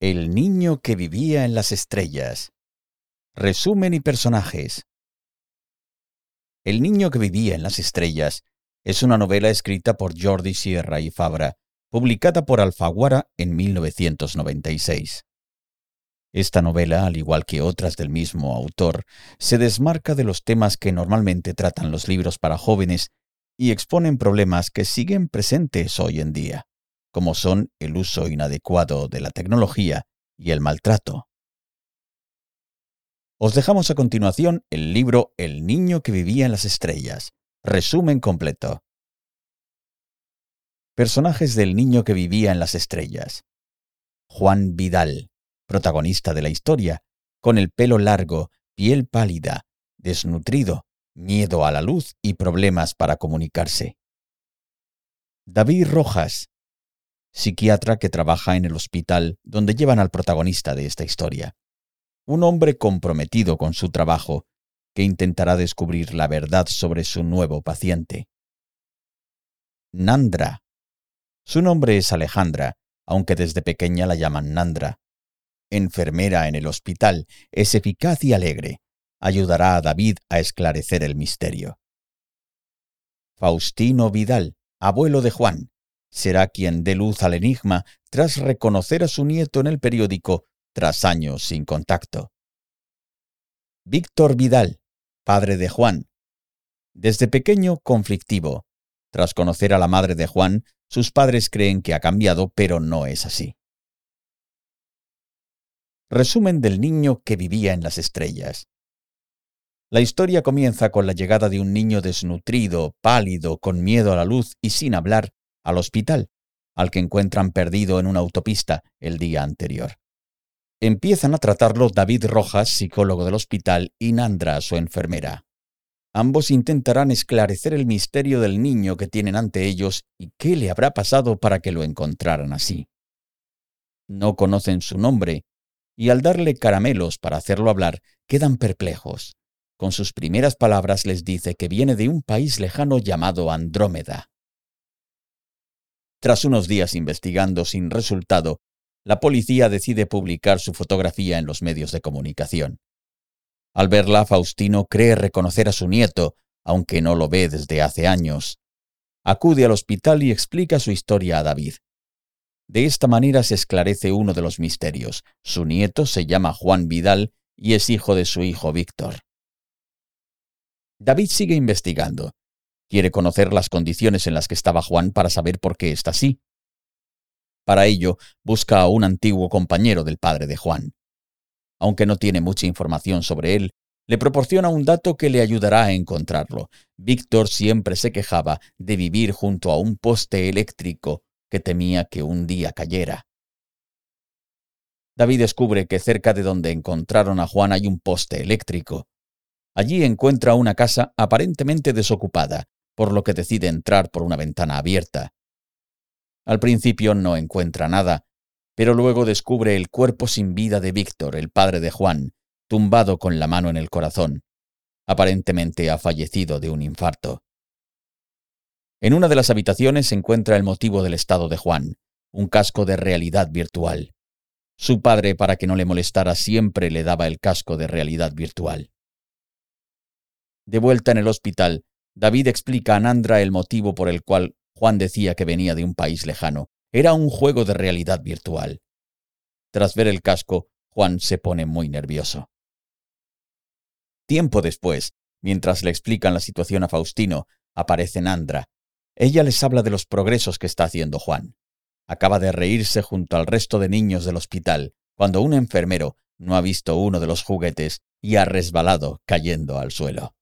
El niño que vivía en las estrellas. Resumen y personajes. El niño que vivía en las estrellas es una novela escrita por Jordi Sierra y Fabra, publicada por Alfaguara en 1996. Esta novela, al igual que otras del mismo autor, se desmarca de los temas que normalmente tratan los libros para jóvenes y exponen problemas que siguen presentes hoy en día, como son el uso inadecuado de la tecnología y el maltrato. Os dejamos a continuación el libro El niño que vivía en las estrellas, resumen completo. Personajes del niño que vivía en las estrellas. Juan Vidal, protagonista de la historia, con el pelo largo, piel pálida, desnutrido, miedo a la luz y problemas para comunicarse. David Rojas, psiquiatra que trabaja en el hospital donde llevan al protagonista de esta historia. Un hombre comprometido con su trabajo que intentará descubrir la verdad sobre su nuevo paciente. Nandra. Su nombre es Alejandra, aunque desde pequeña la llaman Nandra. Enfermera en el hospital, es eficaz y alegre. Ayudará a David a esclarecer el misterio. Faustino Vidal, abuelo de Juan. Será quien dé luz al enigma tras reconocer a su nieto en el periódico tras años sin contacto. Víctor Vidal, padre de Juan. Desde pequeño, conflictivo. Tras conocer a la madre de Juan, sus padres creen que ha cambiado, pero no es así. Resumen del niño que vivía en las estrellas. La historia comienza con la llegada de un niño desnutrido, pálido, con miedo a la luz y sin hablar, al hospital, al que encuentran perdido en una autopista el día anterior. Empiezan a tratarlo David Rojas, psicólogo del hospital, y Nandra, su enfermera. Ambos intentarán esclarecer el misterio del niño que tienen ante ellos y qué le habrá pasado para que lo encontraran así. No conocen su nombre, y al darle caramelos para hacerlo hablar, quedan perplejos. Con sus primeras palabras les dice que viene de un país lejano llamado Andrómeda. Tras unos días investigando sin resultado, la policía decide publicar su fotografía en los medios de comunicación. Al verla, Faustino cree reconocer a su nieto, aunque no lo ve desde hace años. Acude al hospital y explica su historia a David. De esta manera se esclarece uno de los misterios. Su nieto se llama Juan Vidal y es hijo de su hijo Víctor. David sigue investigando. Quiere conocer las condiciones en las que estaba Juan para saber por qué está así. Para ello, busca a un antiguo compañero del padre de Juan. Aunque no tiene mucha información sobre él, le proporciona un dato que le ayudará a encontrarlo. Víctor siempre se quejaba de vivir junto a un poste eléctrico que temía que un día cayera. David descubre que cerca de donde encontraron a Juan hay un poste eléctrico. Allí encuentra una casa aparentemente desocupada, por lo que decide entrar por una ventana abierta. Al principio no encuentra nada, pero luego descubre el cuerpo sin vida de Víctor, el padre de Juan, tumbado con la mano en el corazón. Aparentemente ha fallecido de un infarto. En una de las habitaciones se encuentra el motivo del estado de Juan, un casco de realidad virtual. Su padre, para que no le molestara, siempre le daba el casco de realidad virtual. De vuelta en el hospital, David explica a Nandra el motivo por el cual Juan decía que venía de un país lejano. Era un juego de realidad virtual. Tras ver el casco, Juan se pone muy nervioso. Tiempo después, mientras le explican la situación a Faustino, aparece Nandra. Ella les habla de los progresos que está haciendo Juan. Acaba de reírse junto al resto de niños del hospital, cuando un enfermero no ha visto uno de los juguetes y ha resbalado cayendo al suelo.